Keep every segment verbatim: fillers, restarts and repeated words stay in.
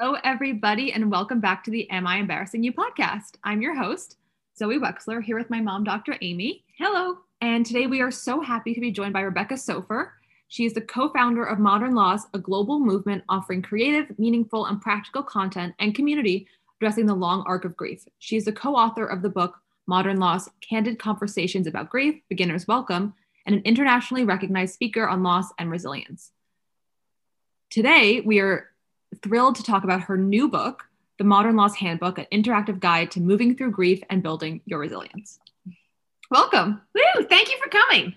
Hello, everybody, and welcome back to the Am I Embarrassing You podcast. I'm your host, Zoe Wexler, here with my mom, Doctor Amy. Hello. And today we are so happy to be joined by Rebecca Sofer. She is the co-founder of Modern Loss, a global movement offering creative, meaningful, and practical content and community addressing the long arc of grief. She is the co-author of the book, Modern Loss, Candid Conversations About Grief, Beginner's Welcome, and an internationally recognized speaker on loss and resilience. Today, we are thrilled to talk about her new book, The Modern Loss Handbook, an interactive guide to moving through grief and building your resilience. Welcome. Woo, thank you for coming.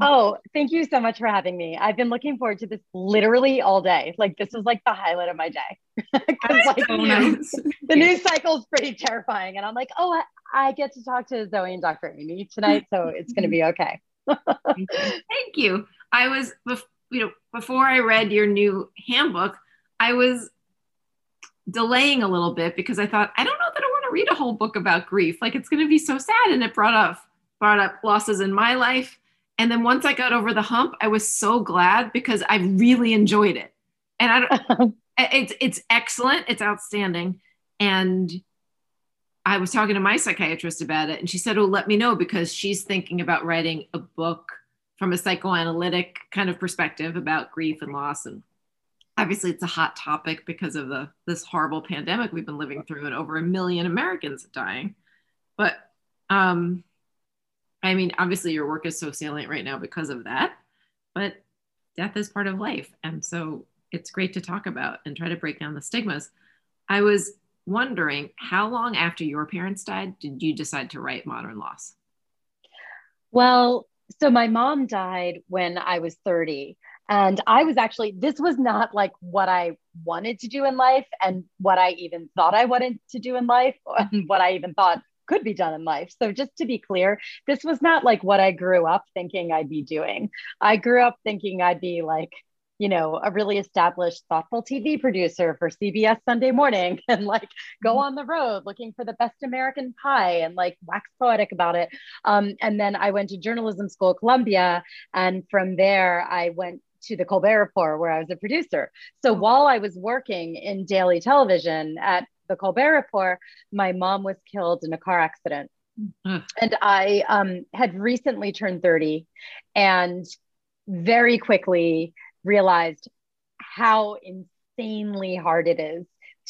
Oh, thank you so much for having me. I've been looking forward to this literally all day. Like, this was like the highlight of my day. Like, so nice. The news cycle is pretty terrifying. And I'm like, oh, I get to talk to Zoe and Doctor Amy tonight, so it's going to be okay. Thank you. I was, you know, before I read your new handbook, I was delaying a little bit because I thought, I don't know that I want to read a whole book about grief. Like, it's going to be so sad. And it brought up, brought up losses in my life. And then once I got over the hump, I was so glad because I really enjoyed it. And I don't, it's, it's excellent. It's outstanding. And I was talking to my psychiatrist about it. And she said, oh, let me know, because she's thinking about writing a book from a psychoanalytic kind of perspective about grief and loss. And obviously it's a hot topic because of the this horrible pandemic we've been living through, and over a million Americans dying. But um, I mean, obviously your work is so salient right now because of that, but death is part of life. And so it's great to talk about and try to break down the stigmas. I was wondering, how long after your parents died did you decide to write Modern Loss? Well, so my mom died when I was thirty. And I was actually, this was not like what I wanted to do in life and what I even thought I wanted to do in life and what I even thought could be done in life. So just to be clear, this was not like what I grew up thinking I'd be doing. I grew up thinking I'd be like, you know, a really established, thoughtful T V producer for C B S Sunday Morning and like go on the road looking for the best American pie and like wax poetic about it. Um, and then I went to journalism school at Columbia. And from there, I went to the Colbert Report, where I was a producer. So while I was working in daily television at the Colbert Report, my mom was killed in a car accident. Mm. And I um, had recently turned thirty and very quickly realized how insanely hard it is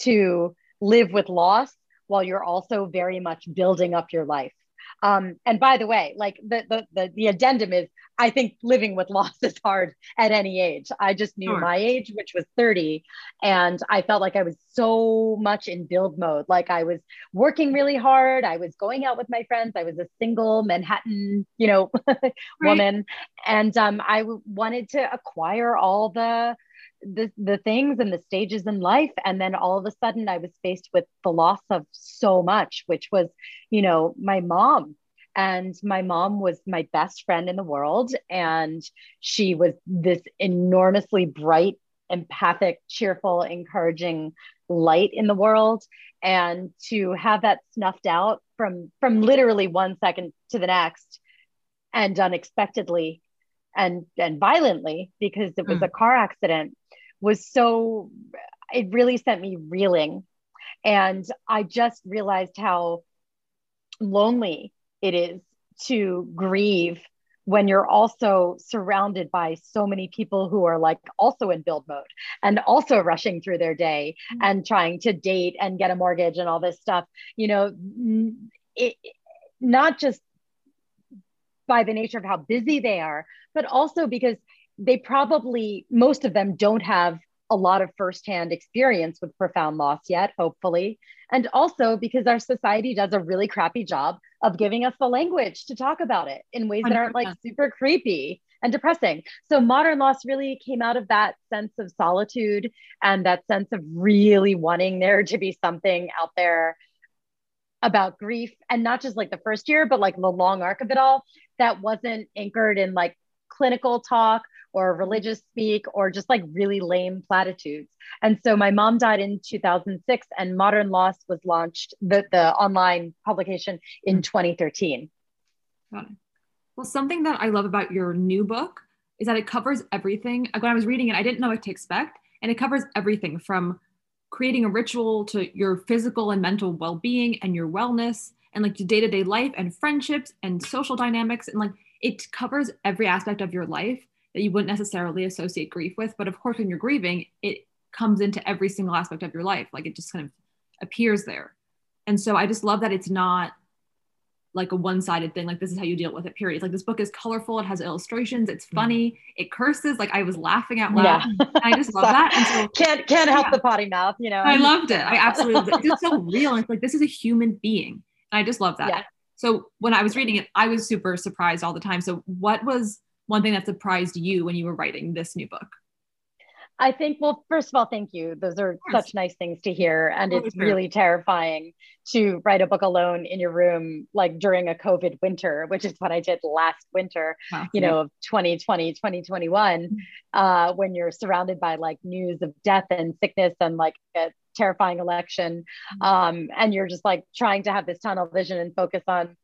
to live with loss while you're also very much building up your life. Um, and by the way, like the, the, the, the addendum is, I think living with loss is hard at any age. I just knew sure. my age, which was thirty. And I felt like I was so much in build mode. Like I was working really hard. I was going out with my friends. I was a single Manhattan, you know, right. woman. And um, I w- wanted to acquire all the, the, the things and the stages in life. And then all of a sudden I was faced with the loss of so much, which was, you know, my mom. And my mom was my best friend in the world. And she was this enormously bright, empathic, cheerful, encouraging light in the world. And to have that snuffed out from, from literally one second to the next, and unexpectedly and, and violently, because it was mm. a car accident, was so, it really sent me reeling. And I just realized how lonely it is to grieve when you're also surrounded by so many people who are like also in build mode and also rushing through their day mm-hmm. and trying to date and get a mortgage and all this stuff, you know, it, not just by the nature of how busy they are, but also because they probably, most of them don't have a lot of firsthand experience with profound loss yet, hopefully. And also because our society does a really crappy job of giving us the language to talk about it in ways that aren't like super creepy and depressing. So Modern Loss really came out of that sense of solitude and that sense of really wanting there to be something out there about grief, and not just like the first year, but like the long arc of it all that wasn't anchored in like clinical talk or religious speak or just like really lame platitudes. And so my mom died in two thousand six, and Modern Loss was launched, the, the online publication, in twenty thirteen. Got it. Well, something that I love about your new book is that it covers everything. When I was reading it, I didn't know what to expect, and it covers everything from creating a ritual to your physical and mental well-being and your wellness and like your day-to-day life and friendships and social dynamics. And like, it covers every aspect of your life that you wouldn't necessarily associate grief with. But of course, when you're grieving, it comes into every single aspect of your life. Like it just kind of appears there. And so I just love that it's not like a one-sided thing. Like this is how you deal with it, period. It's like this book is colorful. It has illustrations. It's funny. Mm-hmm. It curses. Like I was laughing out loud. Yeah. I just love that. And so can't, can't yeah. help the potty mouth, you know? I loved it. I absolutely loved it. It's just so real. It's like, this is a human being. And I just love that. Yeah. So when I was reading it, I was super surprised all the time. So what was one thing that surprised you when you were writing this new book? I think, well, first of all, thank you. Those are such nice things to hear. And it's really terrifying to write a book alone in your room, like during a COVID winter, which is what I did last winter, wow. you know, of twenty twenty, twenty twenty-one, uh, when you're surrounded by like news of death and sickness and like a terrifying election. Um, and you're just like trying to have this tunnel vision and focus on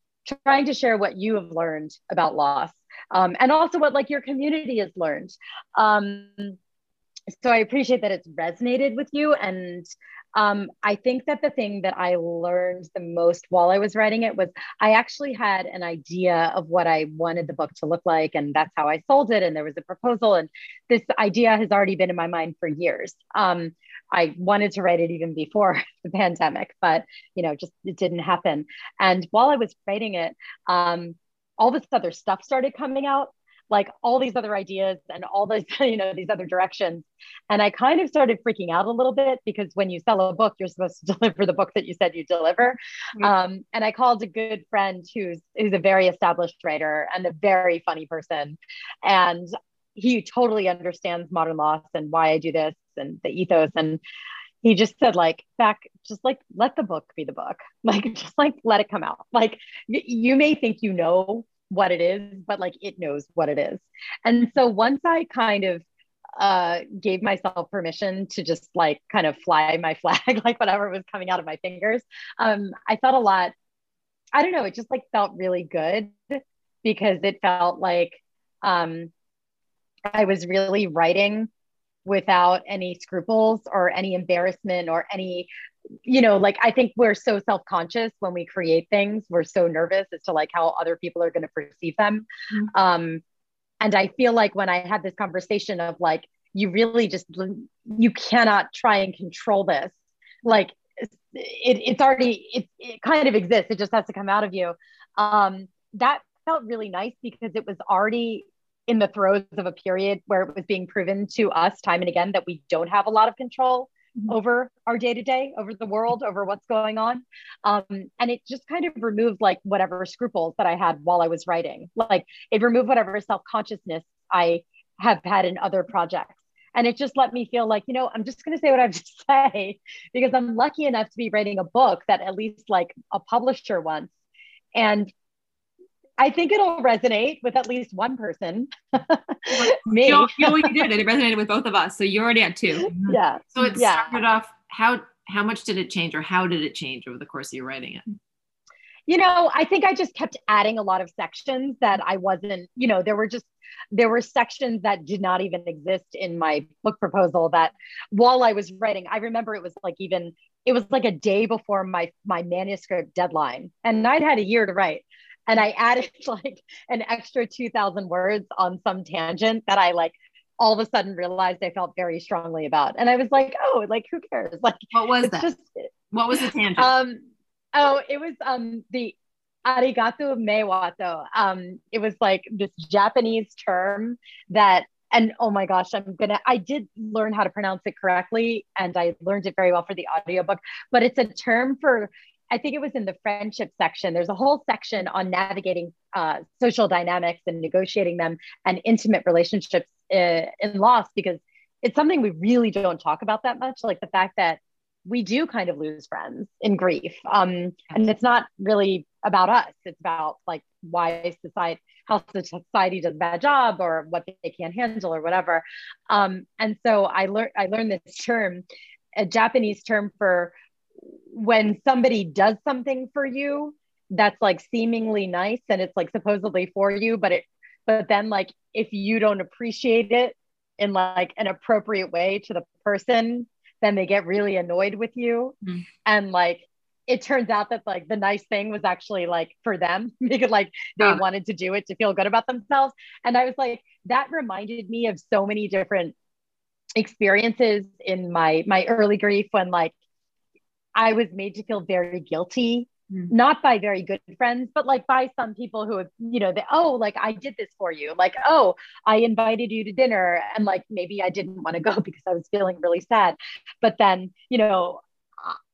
trying to share what you have learned about loss. Um, and also what like your community has learned. Um, So I appreciate that it's resonated with you. And um, I think that the thing that I learned the most while I was writing it was I actually had an idea of what I wanted the book to look like. And that's how I sold it. And there was a proposal. And this idea has already been in my mind for years. Um, I wanted to write it even before the pandemic, but, you know, just it didn't happen. And while I was writing it, um, all this other stuff started coming out. Like all these other ideas and all those, you know, these other directions. And I kind of started freaking out a little bit because when you sell a book, you're supposed to deliver the book that you said you deliver. Mm-hmm. Um, and I called a good friend who's, who's a very established writer and a very funny person. And he totally understands modern loss and why I do this and the ethos. And he just said like, back, just like, let the book be the book. Like, just like, let it come out. Like y- you may think, you know, what it is, but like it knows what it is. And so once I kind of uh, gave myself permission to just like kind of fly my flag, like whatever was coming out of my fingers, um, I felt a lot, I don't know, it just like felt really good because it felt like um, I was really writing without any scruples or any embarrassment or any, you know, like, I think we're so self-conscious when we create things, we're so nervous as to like how other people are going to perceive them. Mm-hmm. Um, and I feel like when I had this conversation of like, you really just, you cannot try and control this. Like it, it's already, it, it kind of exists. It just has to come out of you. Um, that felt really nice because it was already in the throes of a period where it was being proven to us time and again that we don't have a lot of control mm-hmm. over our day-to-day, over the world, over what's going on. Um, and it just kind of removed like whatever scruples that I had while I was writing. Like it removed whatever self-consciousness I have had in other projects. And it just let me feel like, you know, I'm just going to say what I have to say because I'm lucky enough to be writing a book that at least like a publisher wants. And I think it'll resonate with at least one person. Me. You know, you know what you did? It resonated with both of us. So you already had two. Yeah. So it yeah. started off, how how much did it change or how did it change over the course of you writing it? You know, I think I just kept adding a lot of sections that I wasn't, you know, there were just, there were sections that did not even exist in my book proposal that while I was writing, I remember it was like even, it was like a day before my my manuscript deadline. And I'd had a year to write. And I added like an extra two thousand words on some tangent that I like all of a sudden realized I felt very strongly about. And I was like, oh, like, who cares? Like, what was that? Just, what was the tangent? Um, oh, it was um, the arigatou meiwaku. Um, it was like this Japanese term that, and oh my gosh, I'm gonna, I did learn how to pronounce it correctly. And I learned it very well for the audiobook, but it's a term for, I think it was in the friendship section. There's a whole section on navigating uh, social dynamics and negotiating them and intimate relationships uh, in loss, because it's something we really don't talk about that much. Like the fact that we do kind of lose friends in grief. Um, and it's not really about us. It's about like why society, how society does a bad job or what they can't handle or whatever. Um, and so I learned, I learned this term, a Japanese term for when somebody does something for you, that's like seemingly nice and it's like supposedly for you, but it, but then like, if you don't appreciate it in like an appropriate way to the person, then they get really annoyed with you. Mm-hmm. And like, it turns out that like the nice thing was actually like for them, because like they yeah. wanted to do it to feel good about themselves. And I was like, that reminded me of so many different experiences in my, my early grief, when like I was made to feel very guilty, mm-hmm. not by very good friends, but like by some people who have, you know, the, oh, like I did this for you. Like, oh, I invited you to dinner. And like, maybe I didn't want to go because I was feeling really sad, but then, you know,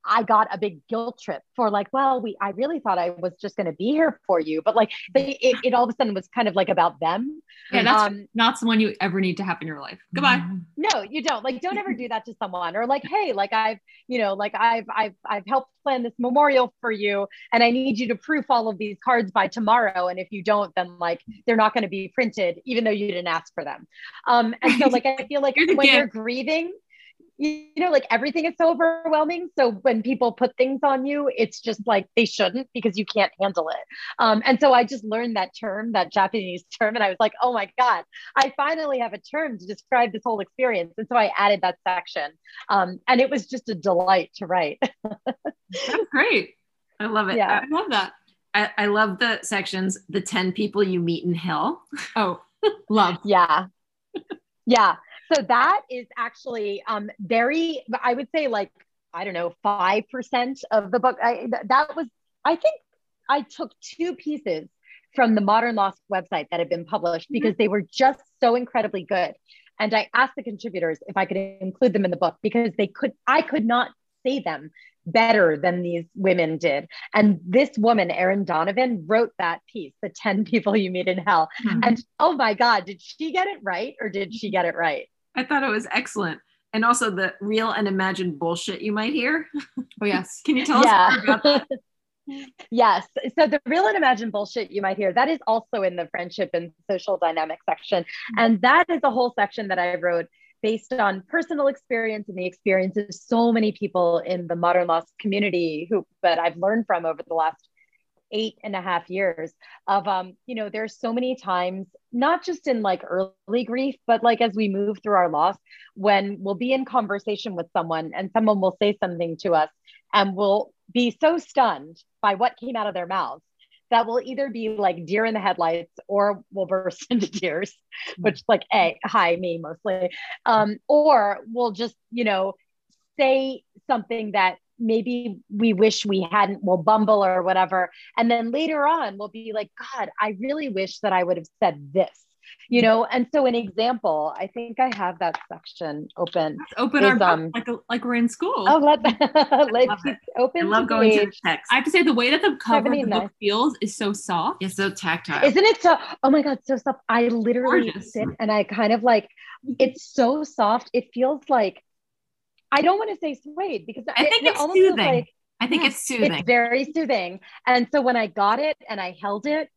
I got a big guilt trip for like, well, we, I really thought I was just going to be here for you, but like, they, it, it all of a sudden was kind of like about them. Yeah. That's um, not someone you ever need to have in your life. Goodbye. No, you don't. Like, don't ever do that to someone. Or like, hey, like I've, you know, like I've, I've, I've helped plan this memorial for you, and I need you to proof all of these cards by tomorrow. And if you don't, then like, they're not going to be printed, even though you didn't ask for them. Um, and so like, I feel like you're when kid. you're grieving, you know, like everything is so overwhelming. So when people put things on you, it's just like they shouldn't, because you can't handle it. Um, and so I just learned that term, that Japanese term. And I was like, oh my God, I finally have a term to describe this whole experience. And so I added that section. Um, and it was just a delight to write. That's great. I love it. Yeah. I love that. I, I love the sections, the ten people you meet in hell. Oh, love. Yeah. Yeah. So that is actually um, very, I would say like, I don't know, five percent of the book. I, that was, I think I took two pieces from the Modern Loss website that had been published, because they were just so incredibly good. And I asked the contributors if I could include them in the book, because they could, I could not say them better than these women did. And this woman, Erin Donovan, wrote that piece, The ten People You Meet in Hell. Mm-hmm. And oh my God, did she get it right? Or did she get it right? I thought it was excellent. And also the real and imagined bullshit you might hear. Oh, yes. Can you tell yeah. us more about that? Yes. So the real and imagined bullshit you might hear, that is also in the friendship and social dynamic section. And that is a whole section that I wrote based on personal experience and the experience of so many people in the Modern Loss community who, that I've learned from over the last eight and a half years of, um, you know, there's so many times, not just in like early grief, but like as we move through our loss, when we'll be in conversation with someone and someone will say something to us and we'll be so stunned by what came out of their mouths that will either be like deer in the headlights or will burst into tears, which like, hey, hi, me mostly. Um, or we'll just, you know, say something that maybe we wish we hadn't, we'll bumble or whatever. And then later on we'll be like, God, I really wish that I would have said this, you know? And so an example, I think I have that section open. Let's open is, our um, like, like we're in school. Oh, let, let's keep open. I love going to the text. I have to say the way that the cover of the book feels is so soft. It's so tactile. Isn't it so, oh my God, so soft. I literally Gorgeous. sit and I kind of like, it's so soft. It feels like, I don't want to say suede because I think it, it's almost soothing. Like, I think it's soothing. It's very soothing. And so when I got it and I held it,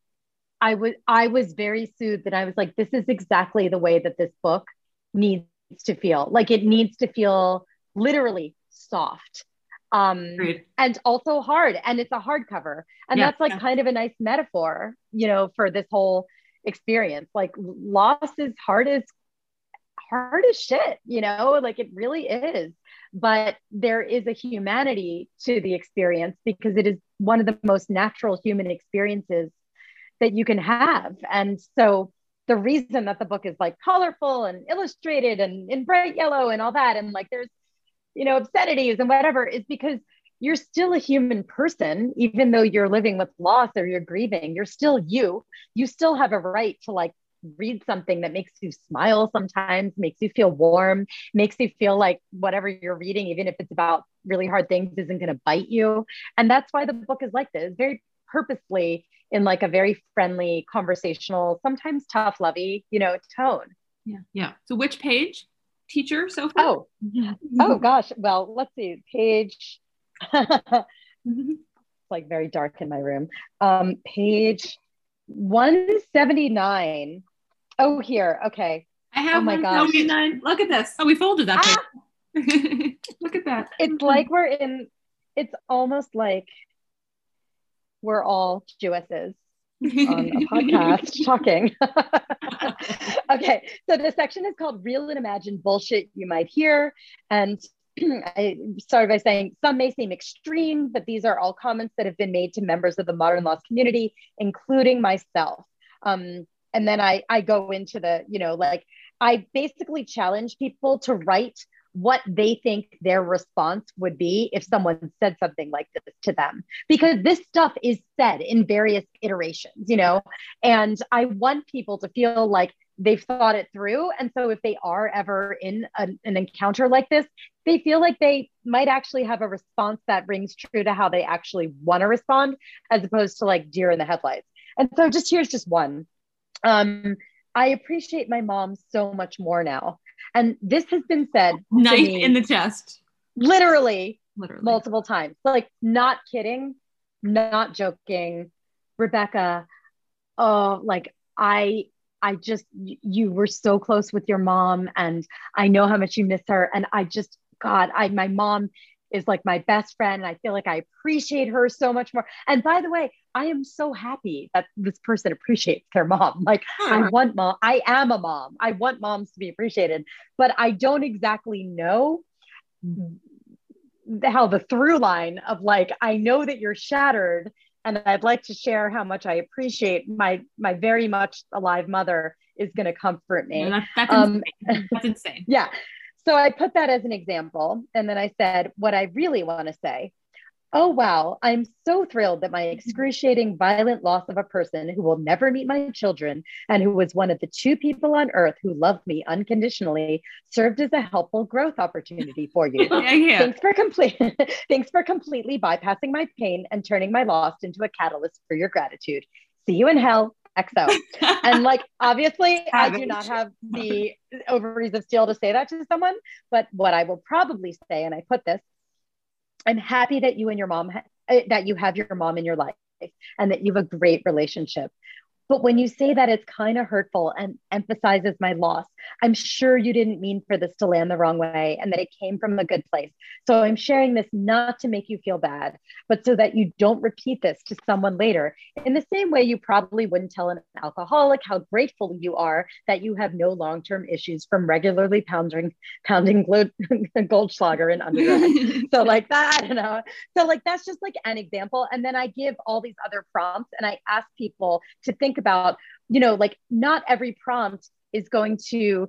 I was, I was very soothed, and I was like, this is exactly the way that this book needs to feel. Like it needs to feel literally soft. Um, and also hard, and it's a hardcover. And yeah, that's like yeah. kind of a nice metaphor, you know, for this whole experience. Like loss is hard as hard as shit, you know, like it really is. But there is a humanity to the experience because it is one of the most natural human experiences that you can have. And so the reason that the book is like colorful and illustrated and in bright yellow and all that, and like there's, you know, obscenities and whatever, is because you're still a human person, even though you're living with loss or you're grieving, you're still you. You still have a right to like read something that makes you smile sometimes, makes you feel warm, makes you feel like whatever you're reading, even if it's about really hard things, isn't going to bite you. And that's why the book is like this, very purposely in like a very friendly, conversational, sometimes tough, lovey, you know, tone. Yeah. Yeah. So which page, teacher, so far? Oh, oh gosh. Well, let's see, page, it's like very dark in my room. Um, page one seventy-nine. Oh, here. Okay. I have oh my gosh. Look at this. Oh, we folded that. Ah! Look at that. It's like we're in, it's almost like we're all Jewesses on a podcast. Shocking. Okay. So this section is called Real and Imagined Bullshit You Might Hear. And I started by saying some may seem extreme, but these are all comments that have been made to members of the Modern Loss community, including myself. Um, and then I, I go into the, you know, like, I basically challenge people to write what they think their response would be if someone said something like this to them, because this stuff is said in various iterations, you know, and I want people to feel like they've thought it through. And so if they are ever in a, an encounter like this, they feel like they might actually have a response that rings true to how they actually want to respond, as opposed to like deer in the headlights. And so just here's just one. Um, I appreciate my mom so much more now. And this has been said. Knife to me in the chest. Literally, literally multiple times. Like, not kidding, not joking. Rebecca, oh, like I, I just, you were so close with your mom, and I know how much you miss her. And I just, God, I, my mom is like my best friend. And I feel like I appreciate her so much more. And by the way, I am so happy that this person appreciates their mom. Like, I want mom, I am a mom. I want moms to be appreciated, but I don't exactly know how the through line of like, I know that you're shattered, and I'd like to share how much I appreciate my, my very much alive mother is going to comfort me. That's, that's, um, insane. That's insane. Yeah. So I put that as an example. And then I said, what I really want to say, oh, wow, I'm so thrilled that my excruciating, violent loss of a person who will never meet my children and who was one of the two people on earth who loved me unconditionally served as a helpful growth opportunity for you. Yeah, yeah. Thanks for complete, thanks for completely bypassing my pain and turning my loss into a catalyst for your gratitude. See you in hell. X O. And like, obviously I do not have the ovaries of steel to say that to someone, but what I will probably say, and I put this, I'm happy that you and your mom, ha- that you have your mom in your life and that you have a great relationship. But when you say that, it's kind of hurtful and emphasizes my loss. I'm sure you didn't mean for this to land the wrong way and that it came from a good place. So I'm sharing this not to make you feel bad, but so that you don't repeat this to someone later. In the same way, you probably wouldn't tell an alcoholic how grateful you are that you have no long-term issues from regularly pounding, pounding glo- Goldschlager in undergrad. So like that, I don't know. So like, that's just like an example. And then I give all these other prompts and I ask people to think about, you know, like not every prompt is going to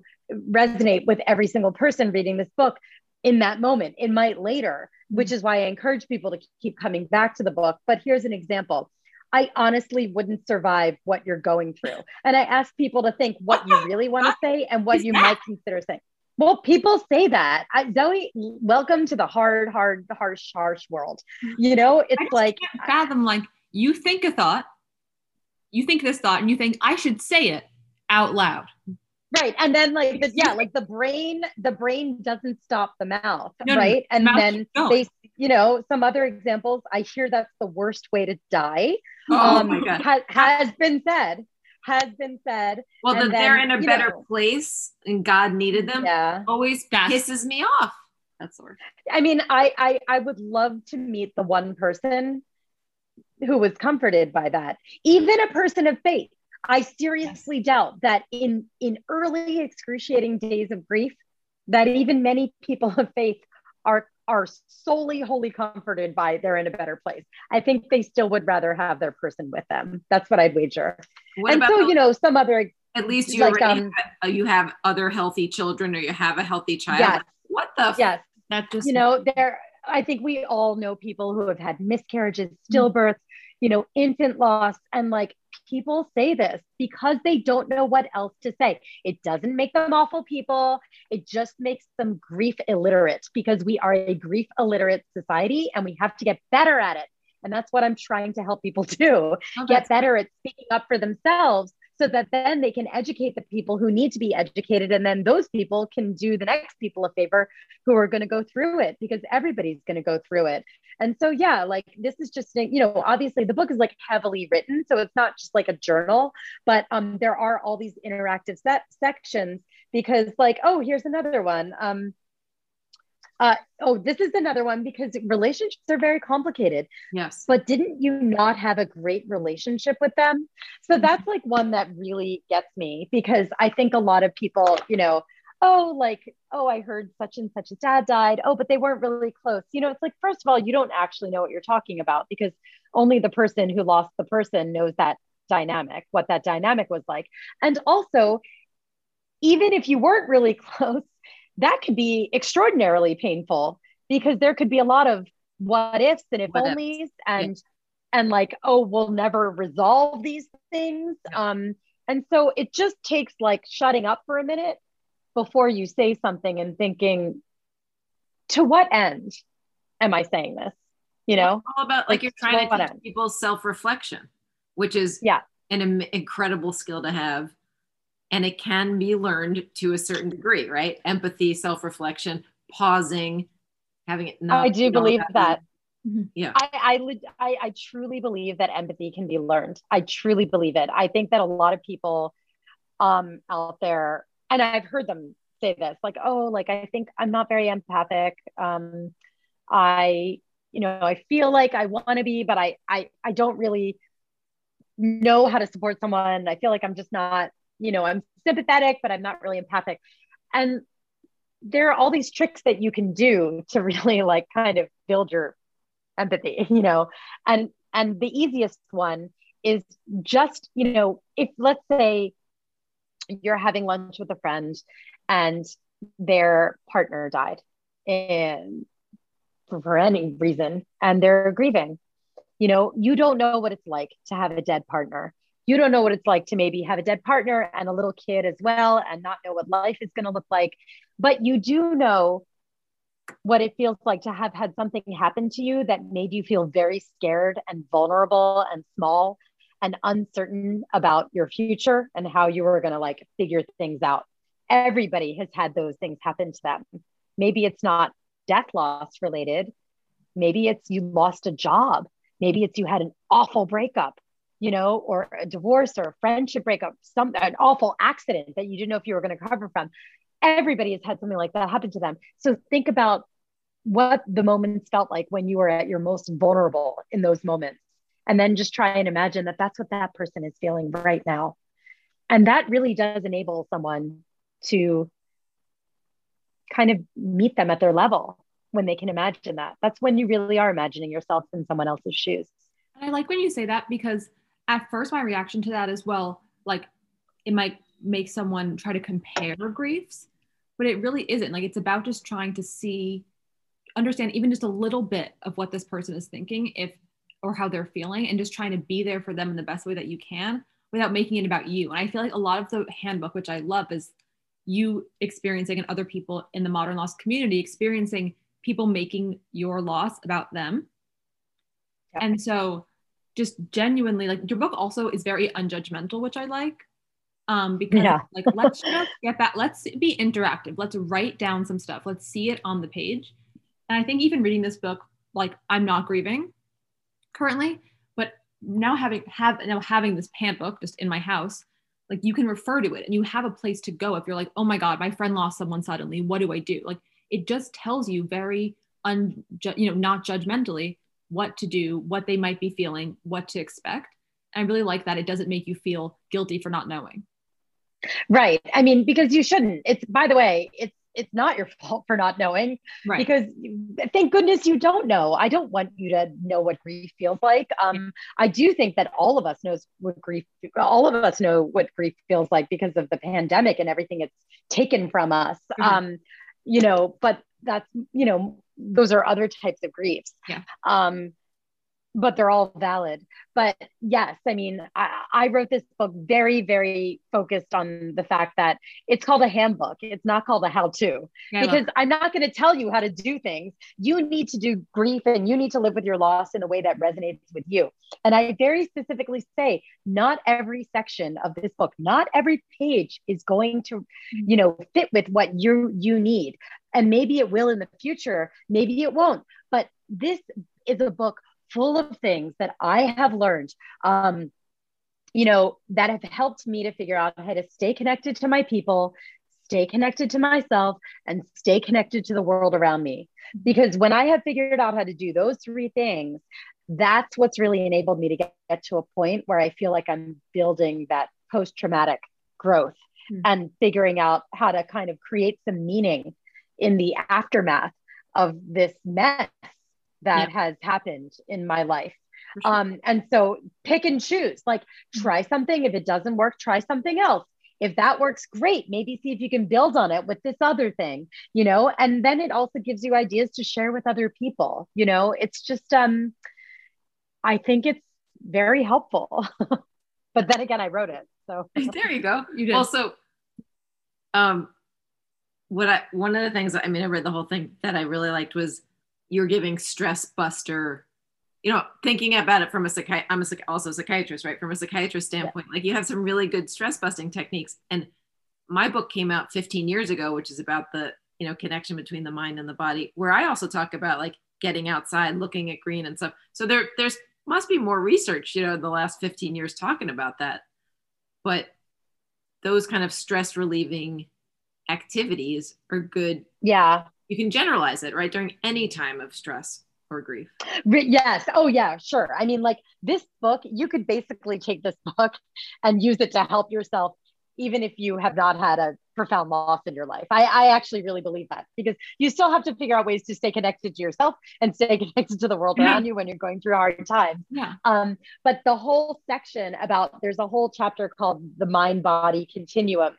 resonate with every single person reading this book in that moment. It might later, which is why I encourage people to keep coming back to the book. But here's an example. I honestly wouldn't survive what you're going through. And I ask people to think what you really want to say and what you might consider saying. Well, people say that. I, Zoe, welcome to the hard, hard, harsh, harsh world. You know, it's like, I can't fathom, like, you think a thought, you think this thought and you think I should say it out loud. Right. And then like, the, yeah, like the brain, the brain doesn't stop the mouth. No, right. No, and mouth, then no. They, you know, some other examples, I hear that's the worst way to die. Oh, um, my God. Ha- has been said, has been said. Well, that they're in a better know, place and God needed them. Yeah. Always that's, pisses me off. That's the word. I mean, I, I, I would love to meet the one person who was comforted by that. Even a person of faith. I seriously doubt that in, in early excruciating days of grief, that even many people of faith are, are solely wholly comforted by they're in a better place. I think they still would rather have their person with them. That's what I'd wager. What and so, the, you know, some other, at least you, like, already um, have, you have other healthy children or you have a healthy child. Yes, what the, yes. F- that just, you know, there, I think we all know people who have had miscarriages, stillbirths, you know, infant loss. And like, people say this because they don't know what else to say. It doesn't make them awful people. It just makes them grief illiterate, because we are a grief illiterate society and we have to get better at it. And that's what I'm trying to help people do. Oh, get better at speaking up for themselves, so that then they can educate the people who need to be educated. And then those people can do the next people a favor who are going to go through it, because everybody's going to go through it. And so, yeah, like this is just, you know, obviously the book is like heavily written, so it's not just like a journal, but um, there are all these interactive set sections because like, oh, here's another one. Um, Uh, oh, this is another one, because relationships are very complicated. Yes. But didn't you not have a great relationship with them? So that's like one that really gets me, because I think a lot of people, you know, oh, like, oh, I heard such and such's dad died. Oh, but they weren't really close. You know, it's like, first of all, you don't actually know what you're talking about, because only the person who lost the person knows that dynamic, what that dynamic was like. And also, even if you weren't really close, that could be extraordinarily painful, because there could be a lot of what ifs and if onlys and, yeah. and like, oh, we'll never resolve these things. Yeah. Um, and so it just takes like shutting up for a minute before you say something and thinking, to what end am I saying this? You know, it's all about like, like you're trying to teach people self-reflection, which is yeah. an incredible skill to have. And it can be learned to a certain degree, right? Empathy, self-reflection, pausing, having it. Not, I do believe that. Yeah, I, I, I, I truly believe that empathy can be learned. I truly believe it. I think that a lot of people um, out there, and I've heard them say this, like, oh, like, I think I'm not very empathic. Um, I, you know, I feel like I want to be, but I, I, I don't really know how to support someone. I feel like I'm just not, you know, I'm sympathetic, but I'm not really empathic. And there are all these tricks that you can do to really like kind of build your empathy, you know, and, and the easiest one is just, you know, if let's say you're having lunch with a friend and their partner died in, for any reason, and they're grieving, you know, you don't know what it's like to have a dead partner. You don't know what it's like to maybe have a dead partner and a little kid as well, and not know what life is going to look like. But you do know what it feels like to have had something happen to you that made you feel very scared and vulnerable and small and uncertain about your future and how you were going to like figure things out. Everybody has had those things happen to them. Maybe it's not death loss related. Maybe it's you lost a job. Maybe it's you had an awful breakup, you know, or a divorce or a friendship breakup, some an awful accident that you didn't know if you were going to recover from. Everybody has had something like that happen to them. So think about what the moments felt like when you were at your most vulnerable in those moments. And then just try and imagine that that's what that person is feeling right now. And that really does enable someone to kind of meet them at their level when they can imagine that. That's when you really are imagining yourself in someone else's shoes. And I like when you say that, because at first my reaction to that as well, like it might make someone try to compare griefs, but it really isn't. Like it's about just trying to see, understand even just a little bit of what this person is thinking, if or how they're feeling, and just trying to be there for them in the best way that you can without making it about you. And I feel like a lot of the handbook, which I love, is you experiencing and other people in the modern loss community experiencing people making your loss about them. And so just genuinely, like your book also is very unjudgmental, which I like, um, because yeah. like, let's just get back, let's be interactive. Let's write down some stuff. Let's see it on the page. And I think even reading this book, like I'm not grieving currently, but now having, have now having this handbook just in my house, like you can refer to it and you have a place to go. If you're like, oh my God, my friend lost someone suddenly, what do I do? Like, it just tells you very un, you know, not judgmentally, what to do, what they might be feeling, what to expect. And I really like that. It doesn't make you feel guilty for not knowing. Right. I mean, because you shouldn't. It's, by the way, it's, it's not your fault for not knowing, right? Because thank goodness you don't know. I don't want you to know what grief feels like. Um, I do think that all of us knows what grief, all of us know what grief feels like because of the pandemic and everything it's taken from us. Mm-hmm. Um, you know, but that's, you know, those are other types of griefs, yeah. um, but they're all valid. But yes, I mean, I, I wrote this book very, very focused on the fact that it's called a handbook. It's not called a how-to, yeah, because I'm not going to tell you how to do things. You need to do grief and you need to live with your loss in a way that resonates with you. And I very specifically say, not every section of this book, not every page is going to, you know, fit with what you you need. And maybe it will in the future, maybe it won't. But this is a book full of things that I have learned, um, you know, that have helped me to figure out how to stay connected to my people, stay connected to myself, and stay connected to the world around me. Because when I have figured out how to do those three things, that's what's really enabled me to get, get to a point where I feel like I'm building that post-traumatic growth mm-hmm. and figuring out how to kind of create some meaning in the aftermath of this mess that yeah. has happened in my life. Sure. Um, and so pick and choose, like try something. If it doesn't work, try something else. If that works, great. Maybe see if you can build on it with this other thing, you know, and then it also gives you ideas to share with other people. You know, it's just, um, I think it's very helpful, but then again, I wrote it. So there you go. You did. Also, um, what I, one of the things I mean, I read the whole thing that I really liked was you're giving stress buster, you know, thinking about it from a psychiatrist, I'm a, also a psychiatrist, right? From a psychiatrist standpoint, yeah. like you have some really good stress busting techniques. And my book came out fifteen years ago, which is about the, you know, connection between the mind and the body, where I also talk about like getting outside, looking at green and stuff. So there, there's must be more research, you know, in the last fifteen years talking about that, but those kind of stress relieving activities are good. Yeah. You can generalize it, right? During any time of stress or grief. Yes. Oh yeah, sure. I mean, like this book, you could basically take this book and use it to help yourself, even if you have not had a profound loss in your life. I, I actually really believe that, because you still have to figure out ways to stay connected to yourself and stay connected to the world yeah. around you when you're going through hard times. Yeah. Um, but the whole section about, there's a whole chapter called the mind-body continuum.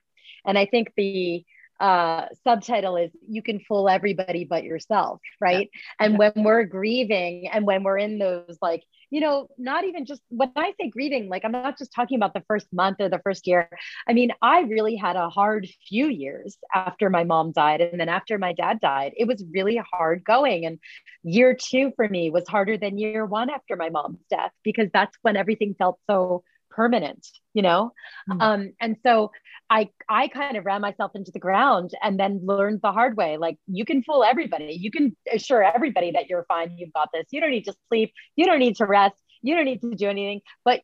And I think the uh, subtitle is you can fool everybody but yourself, right? Yeah. And when we're grieving and when we're in those, like, you know, not even just when I say grieving, like I'm not just talking about the first month or the first year. I mean, I really had a hard few years after my mom died. And then after my dad died, it was really hard going. And year two for me was harder than year one after my mom's death, because that's when everything felt so permanent, you know? Mm-hmm. Um, and so I, I kind of ran myself into the ground and then learned the hard way. Like you can fool everybody. You can assure everybody that you're fine. You've got this. You don't need to sleep. You don't need to rest. You don't need to do anything. But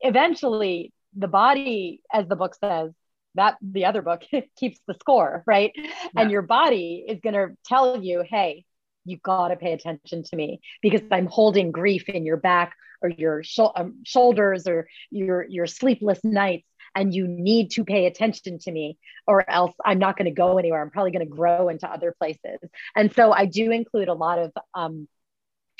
eventually the body, as the book says, that the other book keeps the score, right? Yeah. And your body is going to tell you, hey, you got to pay attention to me because I'm holding grief in your back or your sh- um, shoulders or your, your sleepless nights. And you need to pay attention to me or else I'm not going to go anywhere. I'm probably going to grow into other places. And so I do include a lot of um,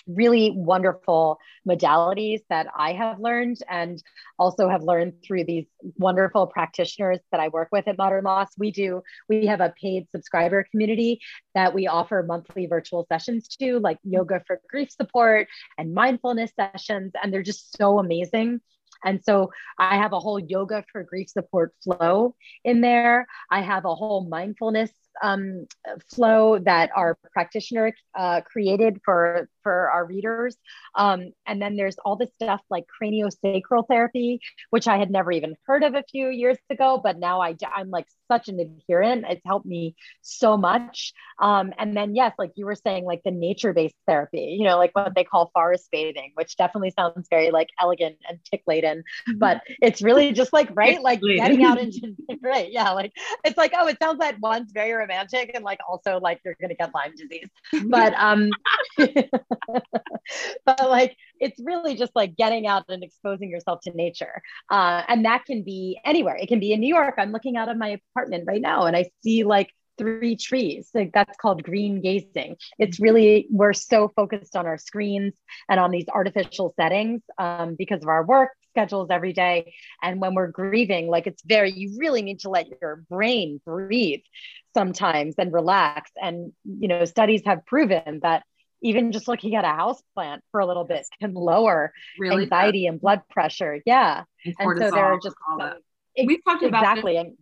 really wonderful modalities that I have learned and also have learned through these wonderful practitioners that I work with at Modern Loss. We do, we have a paid subscriber community that we offer monthly virtual sessions to, like yoga for grief support and mindfulness sessions. And they're just so amazing. And so I have a whole yoga for grief support flow in there. I have a whole mindfulness um, flow that our practitioner uh, created for, for our readers. Um, and then there's all this stuff like craniosacral therapy, which I had never even heard of a few years ago, but now I, I'm like such an adherent. It's helped me so much. Um, and then yes, like you were saying, like the nature-based therapy, you know, like what they call forest bathing, which definitely sounds very like elegant and tick laden, but it's really just like, right. Like getting out into, right. Yeah. Like, it's like, oh, it sounds like one's very romantic and like, also like you're going to get Lyme disease, but, um, but like, it's really just like getting out and exposing yourself to nature. Uh, and that can be anywhere. It can be in New York. I'm looking out of my apartment right now and I see like three trees. Like that's called green gazing. It's really, we're so focused on our screens and on these artificial settings um, because of our work schedules every day. And when we're grieving, like it's very, you really need to let your brain breathe sometimes and relax. And, you know, studies have proven that even just looking at a houseplant for a little bit can lower really anxiety does. And blood pressure. Yeah. And, and so there are just, all that. Ex- we've talked about exactly. This,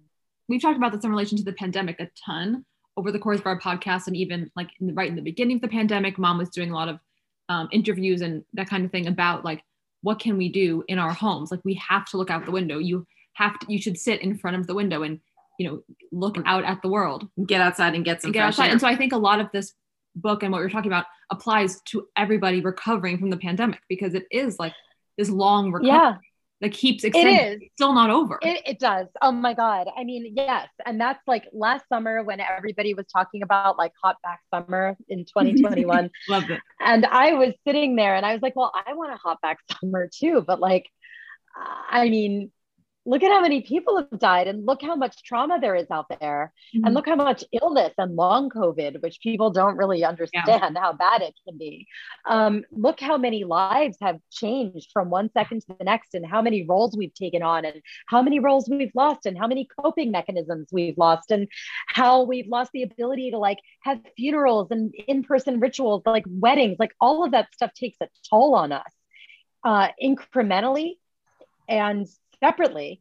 we've talked about this in relation to the pandemic a ton over the course of our podcast. And even like in the, right in the beginning of the pandemic, Mom was doing a lot of um, interviews and that kind of thing about like, what can we do in our homes? Like we have to look out the window. You have to, you should sit in front of the window and, you know, look out at the world, get outside and get some and get fresh outside. Air. And so I think a lot of this book and what we're talking about applies to everybody recovering from the pandemic because it is like this long recovery yeah. that keeps extending. It is. It's still not over. It, it does. Oh my God. I mean, yes. And that's like last summer when everybody was talking about like hot back summer in twenty twenty-one. Loved it. And I was sitting there and I was like, well, I want a hot back summer too. But like, I mean, look at how many people have died, and look how much trauma there is out there, mm-hmm. and look how much illness and long COVID, which people don't really understand yeah. how bad it can be. Um, look how many lives have changed from one second to the next, and how many roles we've taken on, and how many roles we've lost, and how many coping mechanisms we've lost, and how we've lost the ability to like have funerals and in-person rituals, like weddings, like all of that stuff takes a toll on us uh, incrementally and separately.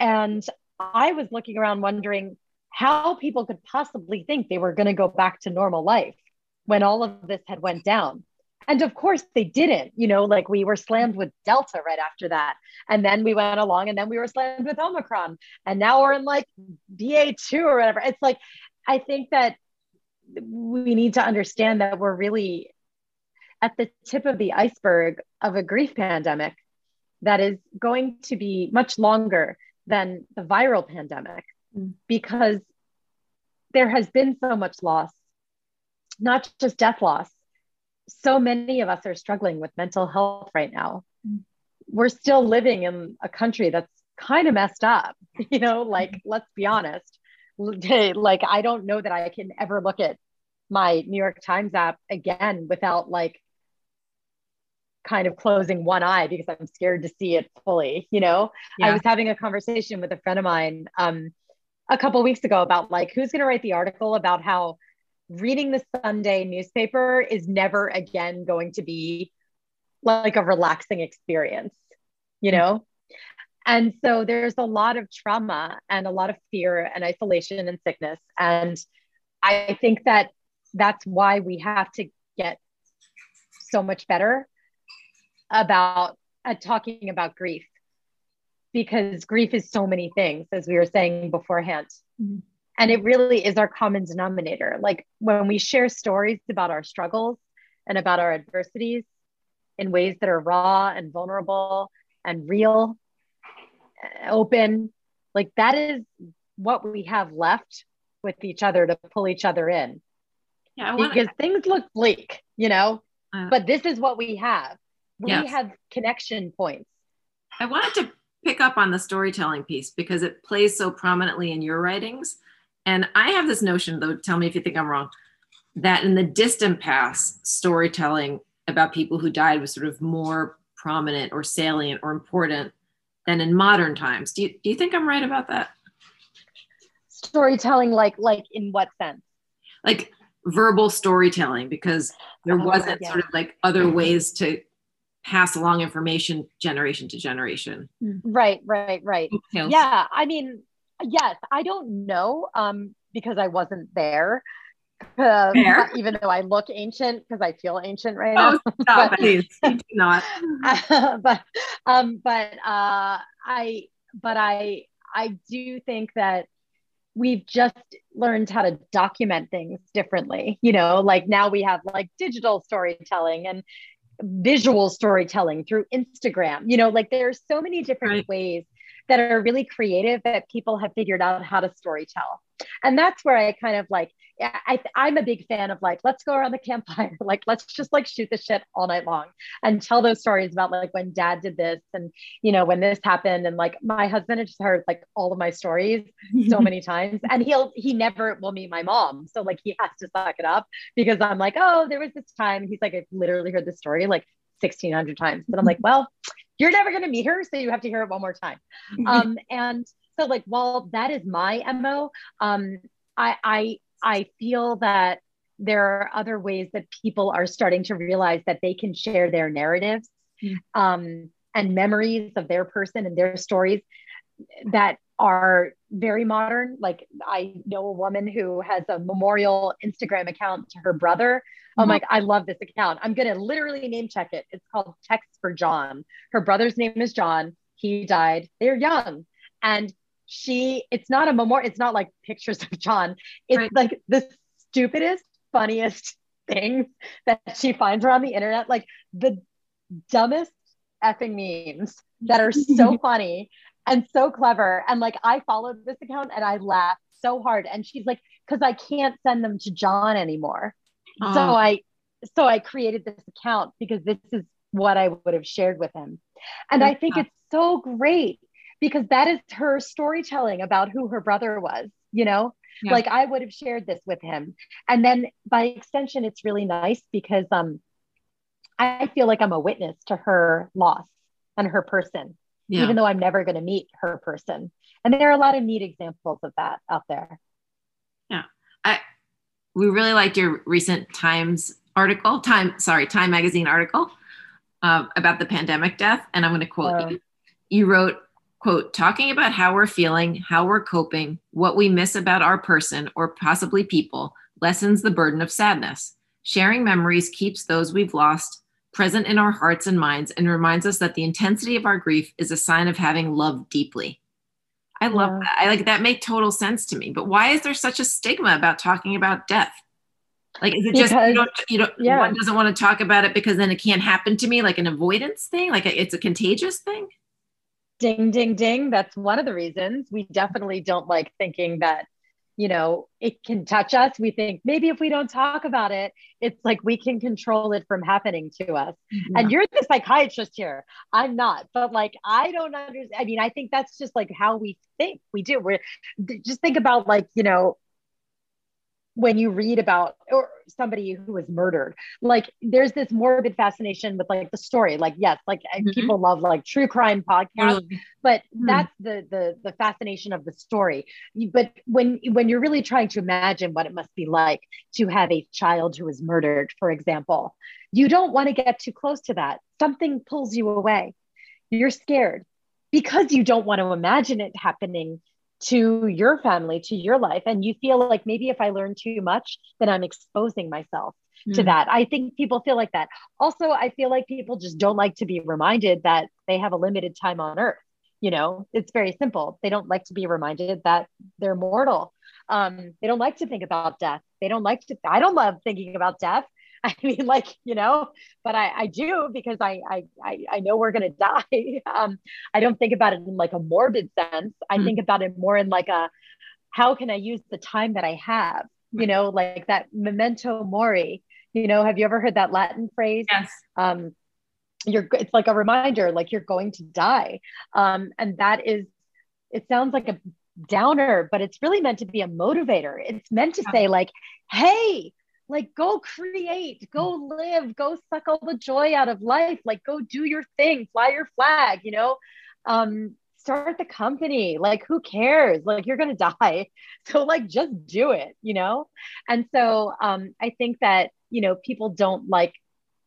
And I was looking around wondering how people could possibly think they were going to go back to normal life when all of this had went down. And of course they didn't, you know, like we were slammed with Delta right after that. And then we went along and then we were slammed with Omicron. And now we're in like B A two or whatever. It's like, I think that we need to understand that we're really at the tip of the iceberg of a grief pandemic that is going to be much longer than the viral pandemic, because there has been so much loss, not just death loss. So many of us are struggling with mental health right now. We're still living in a country that's kind of messed up, you know, like, let's be honest. Like, I don't know that I can ever look at my New York Times app again without like kind of closing one eye because I'm scared to see it fully. You know, yeah. I was having a conversation with a friend of mine um, a couple of weeks ago about like, who's going to write the article about how reading the Sunday newspaper is never again going to be like a relaxing experience, you know? And so there's a lot of trauma and a lot of fear and isolation and sickness. And I think that that's why we have to get so much better about uh, talking about grief, because grief is so many things, as we were saying beforehand. Mm-hmm. And it really is our common denominator. Like when we share stories about our struggles and about our adversities in ways that are raw and vulnerable and real, open, like that is what we have left with each other to pull each other in. Yeah, I wanna... because things look bleak, you know, uh, but this is what we have. We yes. have connection points. I wanted to pick up on the storytelling piece because it plays so prominently in your writings. And I have this notion, though, tell me if you think I'm wrong, that in the distant past, storytelling about people who died was sort of more prominent or salient or important than in modern times. Do you, do you think I'm right about that? Storytelling, like like in what sense? Like verbal storytelling, because there oh, wasn't yeah. sort of like other ways to pass along information generation to generation. Right, right, right. Okay. Yeah, I mean, yes, I don't know um, because I wasn't there. Uh, even though I look ancient because I feel ancient right oh, now. Stop, but, please, you do not. Uh, but um, but uh, I but I I do think that we've just learned how to document things differently. You know, like now we have like digital storytelling and visual storytelling through Instagram. You know, like there are so many different right. ways that are really creative that people have figured out how to storytell. And that's where I kind of like, I, I'm a big fan of like, let's go around the campfire. Like, let's just like shoot the shit all night long and tell those stories about like when dad did this and, you know, when this happened. And like, my husband has heard like all of my stories so many times, and he'll, he never will meet my mom. So like, he has to suck it up because I'm like, oh, there was this time. He's like, I've literally heard this story like sixteen hundred times. But I'm like, well, you're never going to meet her. So you have to hear it one more time. Um, and so like, while that is my M O, um, I, I, I feel that there are other ways that people are starting to realize that they can share their narratives um, and memories of their person and their stories that are very modern. Like I know a woman who has a memorial Instagram account to her brother. Mm-hmm. Oh my, I love this account. I'm going to literally name check it. It's called Texts for John. Her brother's name is John. He died. They're young. And she, it's not a memorial. It's not like pictures of John. It's right. like the stupidest, funniest things that she finds around the internet. Like the dumbest effing memes that are so funny and so clever. And like, I followed this account and I laughed so hard. And she's like, cause I can't send them to John anymore. Oh. So I, so I created this account because this is what I would have shared with him. And I think it's so great. because that is her storytelling about who her brother was, you know, yeah. like I would have shared this with him. And then by extension, it's really nice because um, I feel like I'm a witness to her loss and her person, yeah. even though I'm never going to meet her person. And there are a lot of neat examples of that out there. Yeah. I, we really liked your recent Times article, Time, sorry, Time Magazine article uh, about the pandemic death. And I'm going to quote oh. you. You wrote, quote, talking about how we're feeling, how we're coping, what we miss about our person or possibly people lessens the burden of sadness. Sharing memories keeps those we've lost present in our hearts and minds and reminds us that the intensity of our grief is a sign of having loved deeply. I love yeah. that. I like that make total sense to me, but why is there such a stigma about talking about death? Like, is it because, just, you don't, you don't, yeah. one doesn't want to talk about it because then it can't happen to me, like an avoidance thing? Like a, it's a contagious thing? Ding, ding, ding. That's one of the reasons. We definitely don't like thinking that, you know, it can touch us. We think maybe if we don't talk about it, it's like we can control it from happening to us. Yeah. And you're the psychiatrist here. I'm not, but like, I don't understand. I mean, I think that's just like how we think we do. We're just think about like, you know, when you read about or somebody who was murdered, like there's this morbid fascination with like the story, like, yes, like mm-hmm. people love like true crime podcasts, mm-hmm. but that's the, the, the fascination of the story. But when, when you're really trying to imagine what it must be like to have a child who was murdered, for example, you don't want to get too close to that. Something pulls you away. You're scared because you don't want to imagine it happening to your family, to your life. And you feel like maybe if I learn too much, then I'm exposing myself mm. to that. I think people feel like that. Also, I feel like people just don't like to be reminded that they have a limited time on earth. You know, it's very simple. They don't like to be reminded that they're mortal. Um, they don't like to think about death. They don't like to, I don't love thinking about death. I mean, like, you know, but I, I do because I, I, I know we're going to die. Um, I don't think about it in like a morbid sense. I mm-hmm. think about it more in like a, how can I use the time that I have, you know, like that memento mori, you know, have you ever heard that Latin phrase? Yes. Um, you're, it's like a reminder, like you're going to die. Um, and that is, it sounds like a downer, but it's really meant to be a motivator. It's meant to yeah. say like, hey, like, go create, go live, go suck all the joy out of life. Like, go do your thing, fly your flag, you know, um, start the company. Like, who cares? Like, you're going to die. So like, just do it, you know? And so um, I think that, you know, people don't like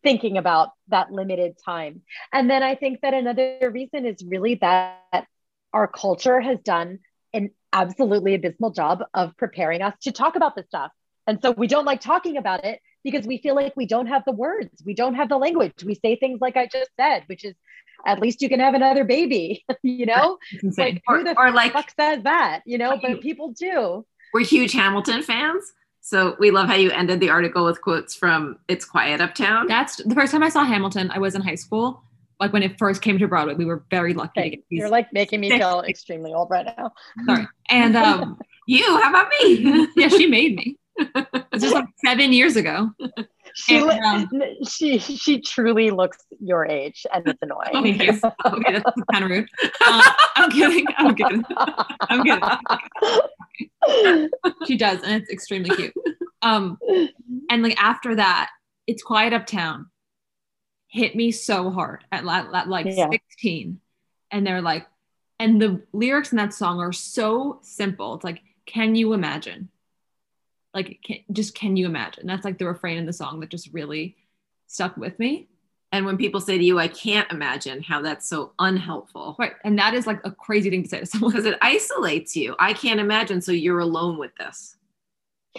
thinking about that limited time. And then I think that another reason is really that our culture has done an absolutely abysmal job of preparing us to talk about this stuff. And so we don't like talking about it because we feel like we don't have the words. We don't have the language. We say things like I just said, which is at least you can have another baby, you know, like, or, who the or like, fuck says that, you know, but you, people do. We're huge Hamilton fans. So we love how you ended the article with quotes from It's Quiet Uptown. That's the first time I saw Hamilton. I was in high school. Like when it first came to Broadway, we were very lucky. Okay. To get these. You're like making me feel extremely old right now. Sorry. And um, you, how about me? Yeah, she made me. It's just like seven years ago. She and, um, she she truly looks your age, and it's annoying. Oh, thank you. Okay, that's kind of rude. Um, I'm kidding. I'm kidding. I'm kidding. I'm kidding. She does, and it's extremely cute. Um, and like after that, It's Quiet Uptown hit me so hard at, at like yeah. sixteen, and they're like, and the lyrics in that song are so simple. It's like, can you imagine? Like, can, just can you imagine? That's like the refrain in the song that just really stuck with me. And when people say to you, I can't imagine, how that's so unhelpful. Right. And that is like a crazy thing to say to someone. Because it isolates you. I can't imagine. So you're alone with this.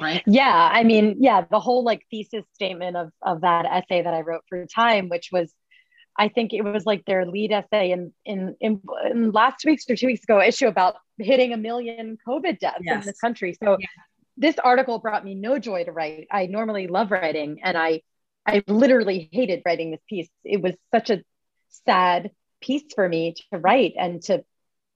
Right. Yeah. I mean, yeah. The whole like thesis statement of, of that essay that I wrote for Time, which was, I think it was like their lead essay in, in, in, in last week's or two weeks ago issue about hitting a million COVID deaths yes. in the country. So yeah. This article brought me no joy to write. I normally love writing, and I, I literally hated writing this piece. It was such a sad piece for me to write and to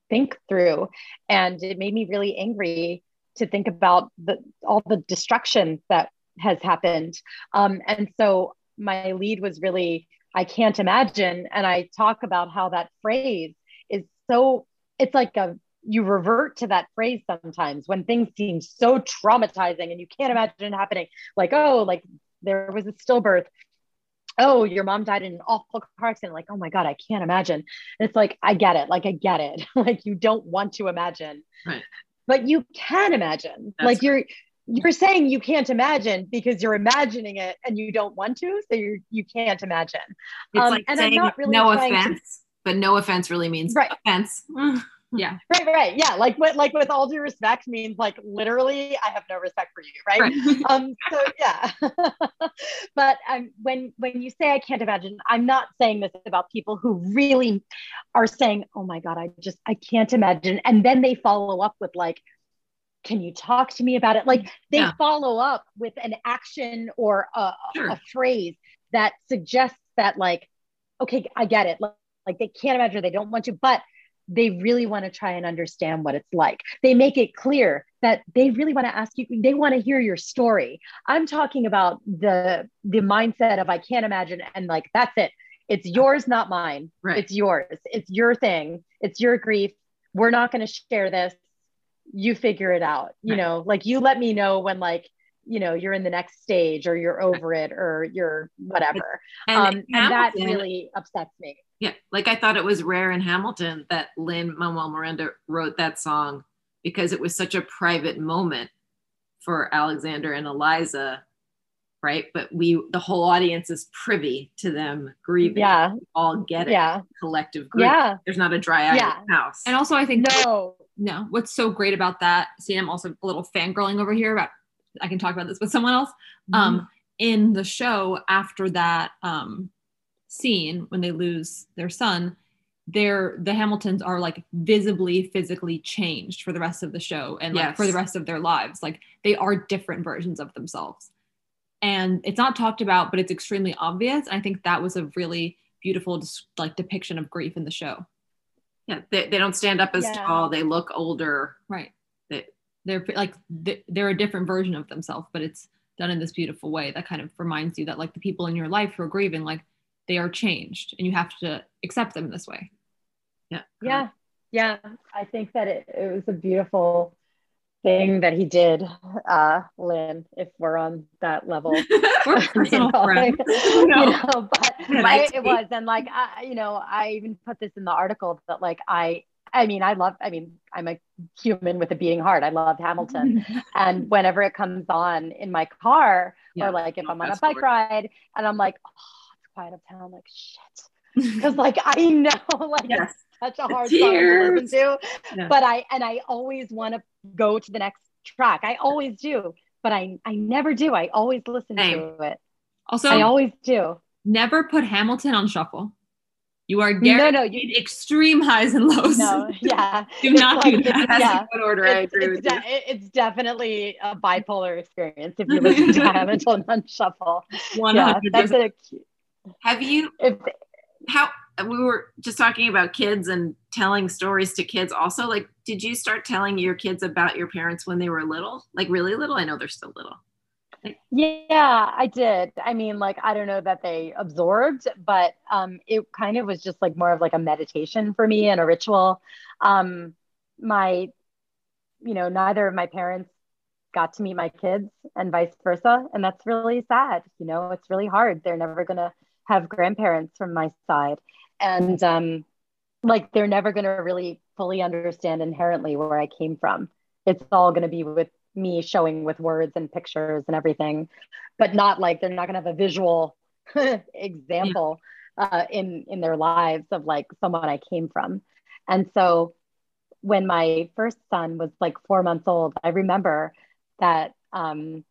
think through. And it made me really angry to think about the, all the destruction that has happened. Um, and so my lead was really, I can't imagine. And I talk about how that phrase is so it's like a, you revert to that phrase sometimes when things seem so traumatizing and you can't imagine it happening. Like, oh, like there was a stillbirth. Oh, your mom died in an awful car accident. Like, oh my God, I can't imagine. And it's like, I get it. Like, I get it. Like, you don't want to imagine, right. But you can imagine. That's like you're, you're saying you can't imagine because you're imagining it and you don't want to. So you you can't imagine. It's um, like and saying I'm not really no offense, to, but no offense really means right. offense. Yeah. Right. Right. Yeah. Like what, like with all due respect means like, literally, I have no respect for you. Right. right. um, so yeah, but um, when, when you say, I can't imagine, I'm not saying this about people who really are saying, oh my God, I just, I can't imagine. And then they follow up with like, can you talk to me about it? Like they yeah. follow up with an action or a, sure. a phrase that suggests that like, okay, I get it. Like, like they can't imagine, they don't want to, but they really want to try and understand what it's like. They make it clear that they really want to ask you, they want to hear your story. I'm talking about the, the mindset of I can't imagine. And like, that's it. It's yours, not mine. Right. It's yours. It's your thing. It's your grief. We're not going to share this. You figure it out. You right. know, like you let me know when like, you know, you're in the next stage or you're over it or you're whatever. And, um, and that really upsets me. Yeah. Like I thought it was rare in Hamilton that Lin-Manuel Miranda wrote that song because it was such a private moment for Alexander and Eliza. Right. But we, the whole audience is privy to them grieving. Yeah. We all get it. Yeah. Collective grief. Yeah. There's not a dry eye yeah. in the house. And also I think, no, no, what's so great about that. See, I'm also a little fangirling over here about I can talk about this with someone else. Mm-hmm. Um, in the show, after that um, scene, when they lose their son, they're, the Hamiltons are like visibly, physically changed for the rest of the show and like, yes. for the rest of their lives. Like they are different versions of themselves. And it's not talked about, but it's extremely obvious. I think that was a really beautiful like depiction of grief in the show. Yeah, they, they don't stand up as yeah. tall. They look older. Right. They, They're like, they're a different version of themselves, but it's done in this beautiful way that kind of reminds you that like the people in your life who are grieving, like they are changed and you have to accept them this way. Yeah. Yeah. Yeah. I think that it, it was a beautiful thing that he did, uh, Lynn, if we're on that level. We're personal friends. You know, but I, it was, and like, I, you know, I even put this in the article that like, I, I mean, I love, I mean, I'm a human with a beating heart. I love Hamilton. And whenever it comes on in my car yeah, or like if I'm on a bike ride and I'm like, oh, It's Quiet Uptown, like shit. Because like, I know like yes. it's such a hard song to listen to, yeah. but I, and I always want to go to the next track. I always do, but I, I never do. I always listen Same. to it. Also, I always do. Never put Hamilton on shuffle. You are guaranteed no, no, you, extreme highs and lows. No, yeah. Do not like, do that. That's yeah. in order. It's, I agree it's with de- you. It's definitely a bipolar experience if you listen to Hamilton on shuffle. one hundred percent Yeah, that's a, Have you, if, how, we were just talking about kids and telling stories to kids also. Like, did you start telling your kids about your parents when they were little? Like really little? I know they're still little. Yeah, I did. I mean, like, I don't know that they absorbed, but um, it kind of was just like more of like a meditation for me and a ritual. Um, my, you know, neither of my parents got to meet my kids and vice versa. And that's really sad. You know, it's really hard. They're never going to have grandparents from my side. And um, like, they're never going to really fully understand inherently where I came from. It's all going to be with me showing with words and pictures and everything, but not like they're not going to have a visual example yeah. uh, in, in their lives of like someone I came from. And so when my first son was like four months old, I remember that um,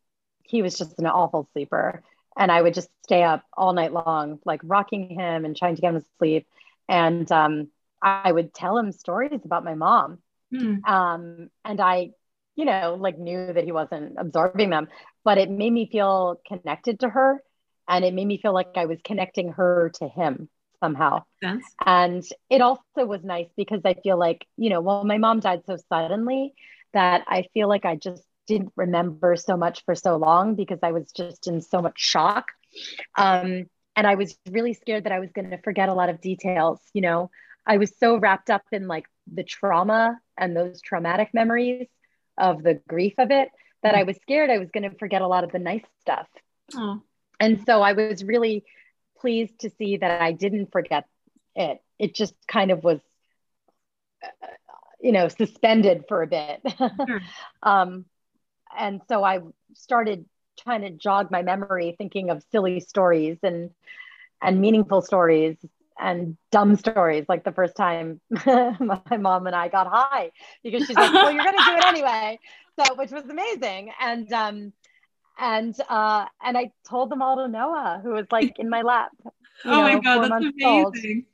he was just an awful sleeper. And I would just stay up all night long, like rocking him and trying to get him to sleep. And um, I would tell him stories about my mom. Mm. Um, and I you know, like knew that he wasn't absorbing them, but it made me feel connected to her. And it made me feel like I was connecting her to him somehow. And it also was nice because I feel like, you know, well, my mom died so suddenly that I feel like I just didn't remember so much for so long because I was just in so much shock. Um, and I was really scared that I was going to forget a lot of details. You know, I was so wrapped up in like the trauma and those traumatic memories of the grief of it, that I was scared I was going to forget a lot of the nice stuff. Oh. And so I was really pleased to see that I didn't forget it. It just kind of was, uh, you know, suspended for a bit. Sure. um, and so I started trying to jog my memory, thinking of silly stories and, and meaningful stories and dumb stories. Like the first time my mom and I got high, because she's like, well, you're going to do it anyway. So, which was amazing. And, um, and, uh, and I told them all to Noah, who was like in my lap. You oh know, my God, that's amazing.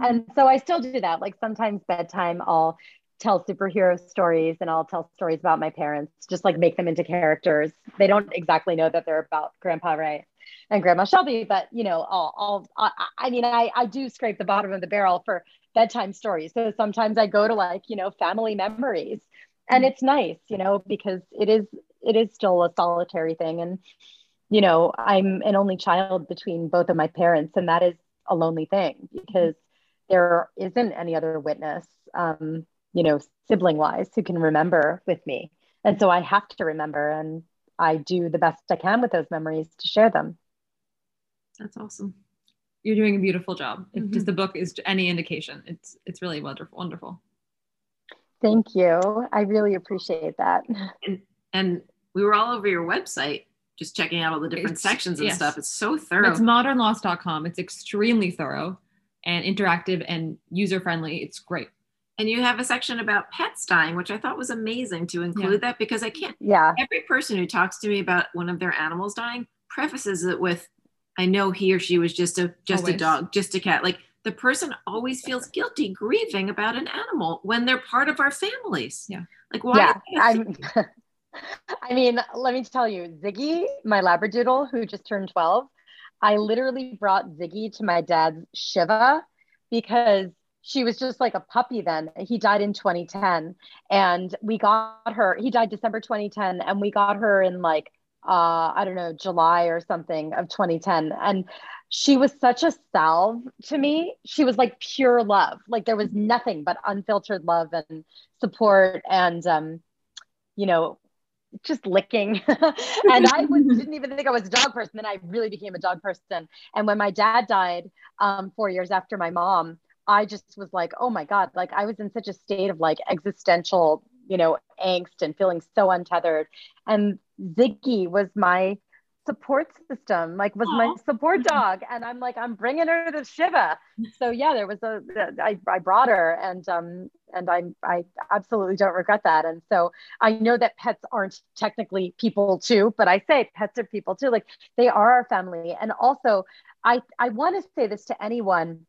Old. And so I still do that. Like sometimes bedtime, I'll tell superhero stories and I'll tell stories about my parents, just like make them into characters. They don't exactly know that they're about Grandpa Ray and Grandma Shelby, but you know, I'll, I'll I, I mean, I, I do scrape the bottom of the barrel for bedtime stories. So sometimes I go to like, you know, family memories, and it's nice, you know, because it is, it is still a solitary thing. And, you know, I'm an only child between both of my parents, and that is a lonely thing because there isn't any other witness, um, you know, sibling wise who can remember with me. And so I have to remember, and I do the best I can with those memories to share them. That's awesome. You're doing a beautiful job. Mm-hmm. If just the book is any indication, it's it's really wonderful, wonderful. Thank you. I really appreciate that. And, and we were all over your website, just checking out all the different it's, sections and yes. stuff. It's so thorough. It's modern loss dot com. It's extremely thorough and interactive and user-friendly. It's great. And you have a section about pets dying, which I thought was amazing to include yeah. that, because I can't, yeah. every person who talks to me about one of their animals dying prefaces it with, I know he or she was just a, just always. a dog, just a cat. Like the person always feels guilty grieving about an animal when they're part of our families. Yeah. Like why? Yeah. I'm, I mean, let me tell you, Ziggy, my Labradoodle who just turned twelve, I literally brought Ziggy to my dad's Shiva because she was just like a puppy then. He died in twenty ten, and we got her, he died December, twenty ten. And we got her in like, uh, I don't know, July or something of twenty ten. And she was such a salve to me. She was like pure love. Like there was nothing but unfiltered love and support and, um, you know, just licking. And I was, didn't even think I was a dog person. Then I really became a dog person. And when my dad died, um, four years after my mom, I just was like, oh my God, like I was in such a state of like existential, you know, angst and feeling so untethered. And Ziggy was my support system, like was Aww. my support dog. And I'm like, I'm bringing her to the Shiva. So yeah, there was a, I, I brought her, and, um, and I, I absolutely don't regret that. And so I know that pets aren't technically people too, but I say pets are people too. Like they are our family. And also I, I want to say this to anyone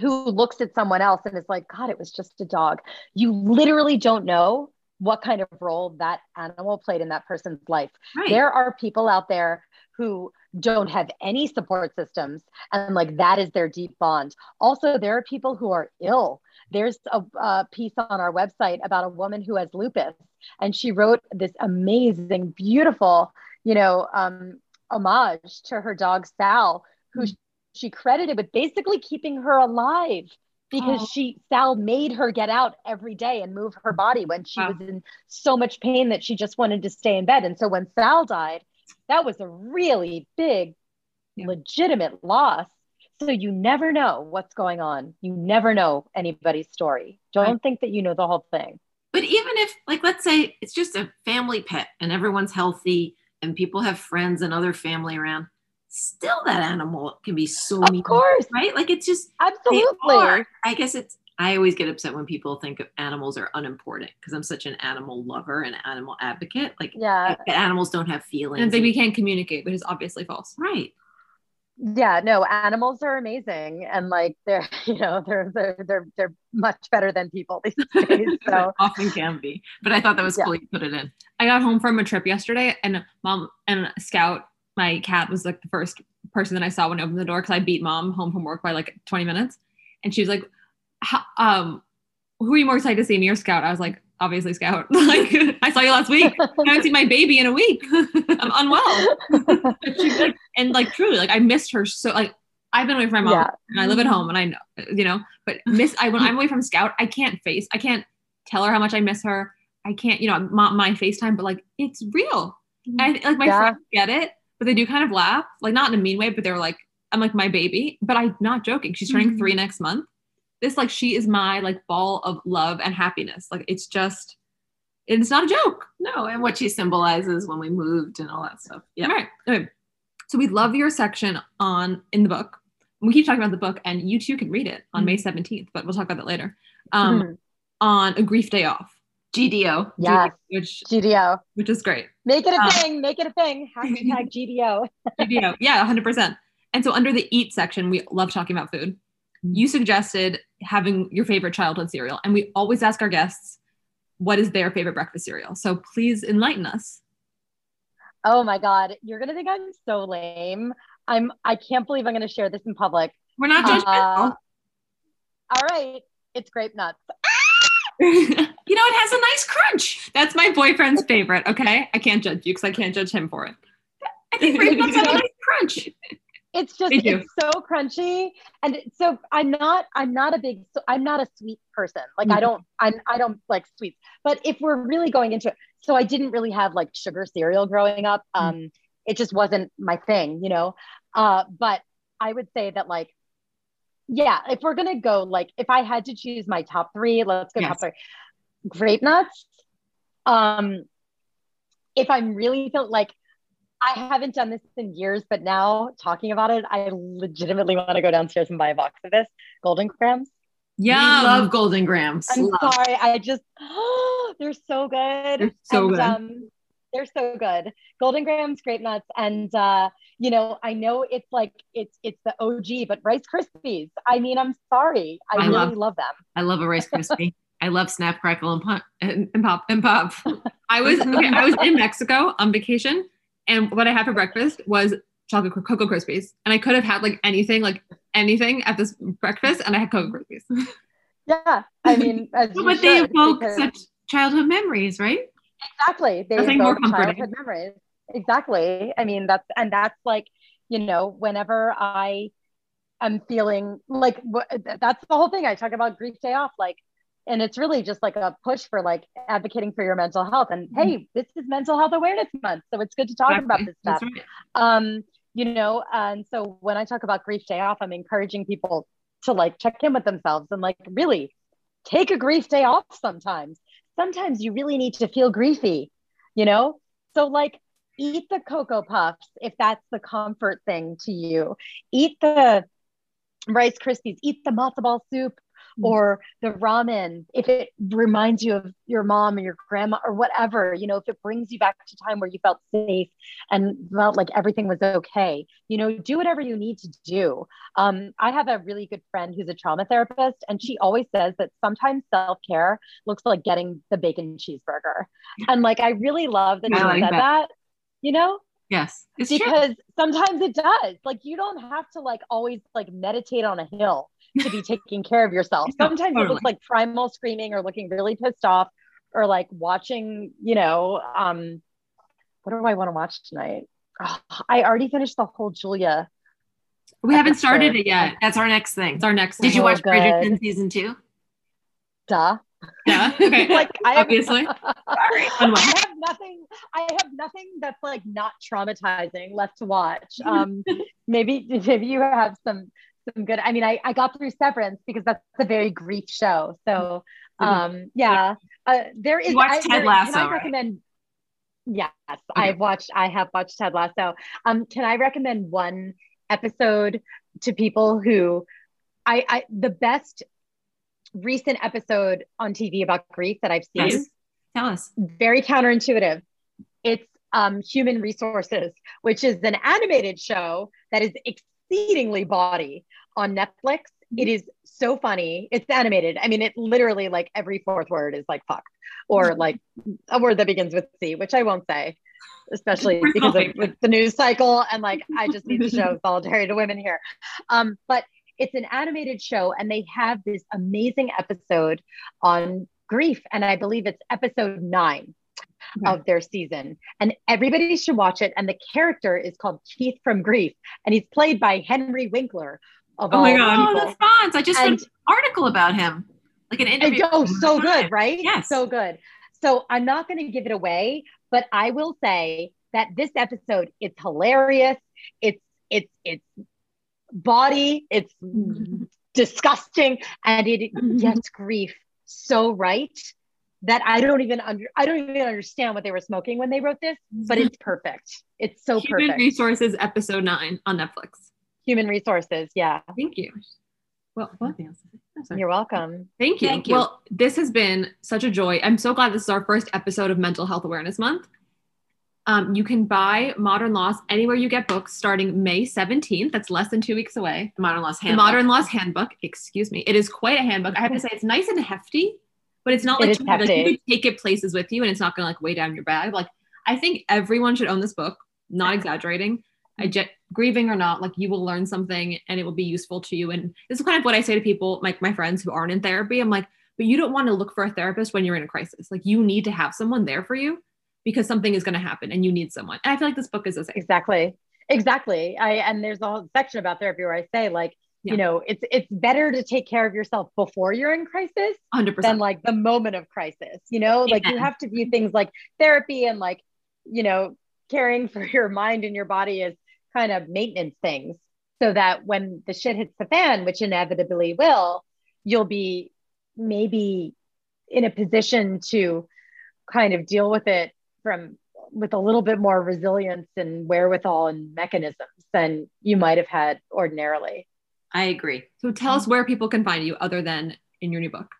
who looks at someone else and is like, God, it was just a dog. You literally don't know what kind of role that animal played in that person's life. Right. There are people out there who don't have any support systems, and like that is their deep bond. Also, there are people who are ill. There's a, a piece on our website about a woman who has lupus, and she wrote this amazing, beautiful, you know, um, homage to her dog, Sal, who mm-hmm. she credited with basically keeping her alive, because oh. she, Sal made her get out every day and move her body when she wow. was in so much pain that she just wanted to stay in bed. And so when Sal died, that was a really big, yeah. legitimate loss. So you never know what's going on. You never know anybody's story. Don't right. think that you know the whole thing. But even if, like, let's say it's just a family pet and everyone's healthy and people have friends and other family around, still that animal can be so mean, of course, right? Like it's just absolutely. I guess it's. I always get upset when people think of animals are unimportant, because I'm such an animal lover and animal advocate. Like, yeah, animals don't have feelings, and we can't communicate, which is obviously false, right? Yeah, no, animals are amazing, and like they're, you know, they're they're they're, they're much better than people these days. So often can be, but I thought that was yeah. cool. You put it in. I got home from a trip yesterday, and Mom and Scout, my cat, was like the first person that I saw when I opened the door, because I beat Mom home from work by like twenty minutes. And she was like, um, who are you more excited to see, me or Scout? I was like, obviously Scout. Like, I saw you last week. I haven't seen my baby in a week. I'm unwell. She, like, and like truly, like I missed her so, like I've been away from my mom yeah. and I live at home and I know, you know, but miss, I, when I'm away from Scout, I can't face, I can't tell her how much I miss her. I can't, you know, my, my FaceTime, but like, it's real. And I, like my yeah. friends get it, but they do kind of laugh, like not in a mean way, but they're like, I'm like my baby, but I'm not joking. She's turning mm-hmm. three next month. This, like, she is my like ball of love and happiness. Like, it's just, it's not a joke. No. And what she symbolizes when we moved and all that stuff. Yeah. All right. Okay. So we love your section on in the book. We keep talking about the book, and you too can read it on mm-hmm. May seventeenth, but we'll talk about that later. Um, mm-hmm. On A Grief Day Off. G D O. Yeah. Which, G D O. Which is great. Make it a um, thing. Make it a thing. Hashtag G D O. G D O. Yeah. one hundred percent. And so under the eat section, we love talking about food. You suggested having your favorite childhood cereal. And we always ask our guests, what is their favorite breakfast cereal? So please enlighten us. Oh my God. You're going to think I'm so lame. I'm, I can't believe I'm going to share this in public. We're not judgmental. Uh, all right. It's grape nuts. You know, it has a nice crunch. That's my boyfriend's favorite. Okay. I can't judge you because I can't judge him for it. I think grape nuts have a nice crunch. It's just, it's so crunchy. And so I'm not, I'm not a big, so I'm not a sweet person. Like mm-hmm. I don't, I'm, I don't like sweets, but if we're really going into it, so I didn't really have like sugar cereal growing up. Um, mm-hmm. It just wasn't my thing, you know? Uh, but I would say that like, yeah, if we're going to go, like if I had to choose my top three, let's go yes. top three. Grape nuts. Um, if I'm really feel like, I haven't done this in years, but now talking about it, I legitimately want to go downstairs and buy a box of this. Golden Grams. Yeah. We love Golden Grams. I'm love. sorry. I just, oh, they're so good. They're so and, good. Um, they're so good. Golden Grams, grape nuts. And, uh, you know, I know it's like, it's it's the O G, but Rice Krispies. I mean, I'm sorry. I, I really love, love them. I love a Rice Krispie. I love Snap, Crackle, and Pop. And, and pop, and pop. I, was, okay, I was in Mexico on vacation. And what I had for breakfast was chocolate Cocoa Krispies. And I could have had like anything, like anything at this breakfast. And I had Cocoa Krispies. Yeah. I mean, as you but they evoke such childhood memories, right? Exactly. They Nothing evoke more childhood memories. Exactly. I mean, that's, and that's like, you know, whenever I am feeling like, that's the whole thing. I talk about Grief Day Off, like, and it's really just like a push for like advocating for your mental health. And hey, this is Mental Health Awareness Month. So it's good to talk exactly. about this stuff. Right. Um, you know, and so when I talk about Grief Day Off, I'm encouraging people to like check in with themselves and like really take a grief day off sometimes. Sometimes you really need to feel griefy, you know? So like eat the Cocoa Puffs if that's the comfort thing to you. Eat the Rice Krispies, eat the matzo ball soup. Or the ramen, if it reminds you of your mom or your grandma or whatever, you know, if it brings you back to time where you felt safe and felt like everything was okay, you know, do whatever you need to do. Um, I have a really good friend who's a trauma therapist, and she always says that sometimes self-care looks like getting the bacon cheeseburger. And like, I really love that you like said that. that, you know? Yes. It's because true. Sometimes it does. Like, you don't have to like always like meditate on a hill to be taking care of yourself. Sometimes totally. It looks like primal screaming or looking really pissed off or like watching, you know, um, what do I want to watch tonight? Oh, I already finished the whole Julia. We episode. haven't started it yet. That's our next thing. It's our next thing. Did you oh, watch good. Bridgerton season two? Duh. Yeah. Okay. Like I have, obviously. I have nothing. I have nothing that's like not traumatizing left to watch. Um, maybe, maybe you have some, some good. I mean, I, I got through Severance because that's a very grief show. So, um, yeah, uh, there is. You watched I, Ted Lasso. Can I recommend? Right? Yes, okay. I've watched. I have watched Ted Lasso. Um, can I recommend one episode to people who, I, I the best. recent episode on T V about grief that I've seen. Yes. Tell us. Very counterintuitive. It's um, Human Resources, which is an animated show that is exceedingly bawdy on Netflix. It is so funny. It's animated. I mean, it literally like every fourth word is like fuck or like a word that begins with C, which I won't say, especially because of with the news cycle. And like, I just need to show solidarity to women here. Um, but it's an animated show, and they have this amazing episode on grief. And I believe it's episode nine. okay. of their season. And everybody should watch it. And the character is called Keith from Grief. And he's played by Henry Winkler. Of oh all my God. Oh, that's fun. So I just and, read an article about him. Like an interview. Oh, so good, it. Right? Yes. So good. So I'm not going to give it away, but I will say that this episode, it's hilarious. It's, it's, it's body. It's disgusting. And it gets grief so right that I don't even under, I don't even understand what they were smoking when they wrote this, but it's perfect. It's so Human perfect. Human Resources episode nine on Netflix. Human Resources. Yeah. Thank you. Well, what? Oh, you're welcome. Thank you. Thank you. Well, this has been such a joy. I'm so glad this is our first episode of Mental Health Awareness Month. Um, you can buy Modern Loss anywhere you get books starting May seventeenth. That's less than two weeks away. The Modern Loss Handbook. The Modern Loss Handbook. Excuse me. It is quite a handbook. I have to say it's nice and hefty, but it's not like, it you, like you can take it places with you and it's not going to like weigh down your bag. Like I think everyone should own this book. Not exaggerating. I get, grieving or not, like you will learn something and it will be useful to you. And this is kind of what I say to people, like my friends who aren't in therapy. I'm like, but you don't want to look for a therapist when you're in a crisis. Like you need to have someone there for you, because something is going to happen and you need someone. And I feel like this book is the same. Exactly. Exactly. I, and there's a whole section about therapy where I say like, yeah. you know, it's, it's better to take care of yourself before you're in crisis one hundred percent than like the moment of crisis, you know, like yeah. you have to view things like therapy and like, you know, caring for your mind and your body as kind of maintenance things so that when the shit hits the fan, which inevitably will, you'll be maybe in a position to kind of deal with it from with a little bit more resilience and wherewithal and mechanisms than you might have had ordinarily. I agree. So tell us where people can find you other than in your new book.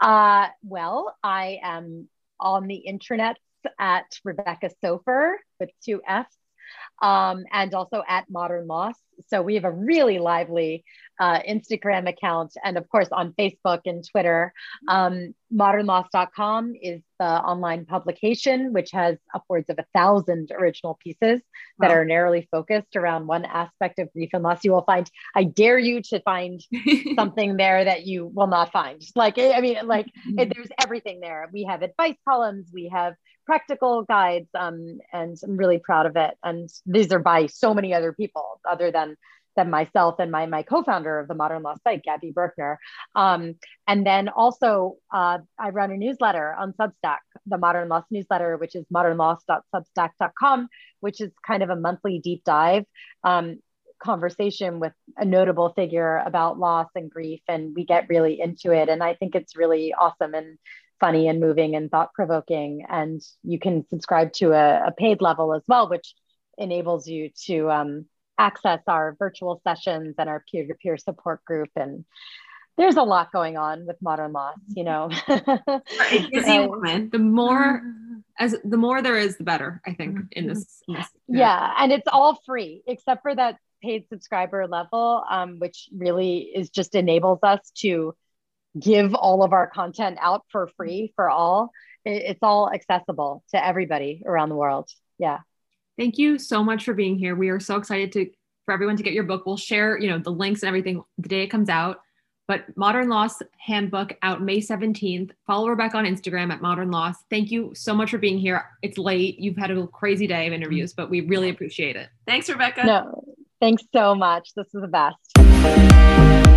Uh, well, I am on the intranets at Rebecca Sofer with two F's um, and also at Modern Loss. So we have a really lively uh, Instagram account and of course on Facebook and Twitter. Um, modern loss dot com is the online publication, which has upwards of a thousand original pieces that wow. are narrowly focused around one aspect of grief and loss. You will find, I dare you to find something there that you will not find. Like, I mean, like it, there's everything there. We have advice columns, we have practical guides, um, and I'm really proud of it. And these are by so many other people other than than myself and my, my co-founder of the Modern Loss site, Gabby Berkner. Um, and then also uh, I run a newsletter on Substack, the Modern Loss newsletter, which is modern loss dot substack dot com, which is kind of a monthly deep dive um, conversation with a notable figure about loss and grief. And we get really into it. And I think it's really awesome and funny and moving and thought-provoking. And you can subscribe to a, a paid level as well, which enables you to um, access our virtual sessions and our peer-to-peer support group. And there's a lot going on with Modern Loss, you know. The more as the more there is, the better, I think, in this. In this yeah. yeah. And it's all free, except for that paid subscriber level, um, which really is just enables us to give all of our content out for free for all. It, it's all accessible to everybody around the world. Yeah. Thank you so much for being here. We are so excited to for everyone to get your book. We'll share, you know, the links and everything the day it comes out. But Modern Loss Handbook out May seventeenth. Follow Rebecca on Instagram at Modern Loss. Thank you so much for being here. It's late. You've had a crazy day of interviews, but we really appreciate it. Thanks, Rebecca. No, thanks so much. This is the best.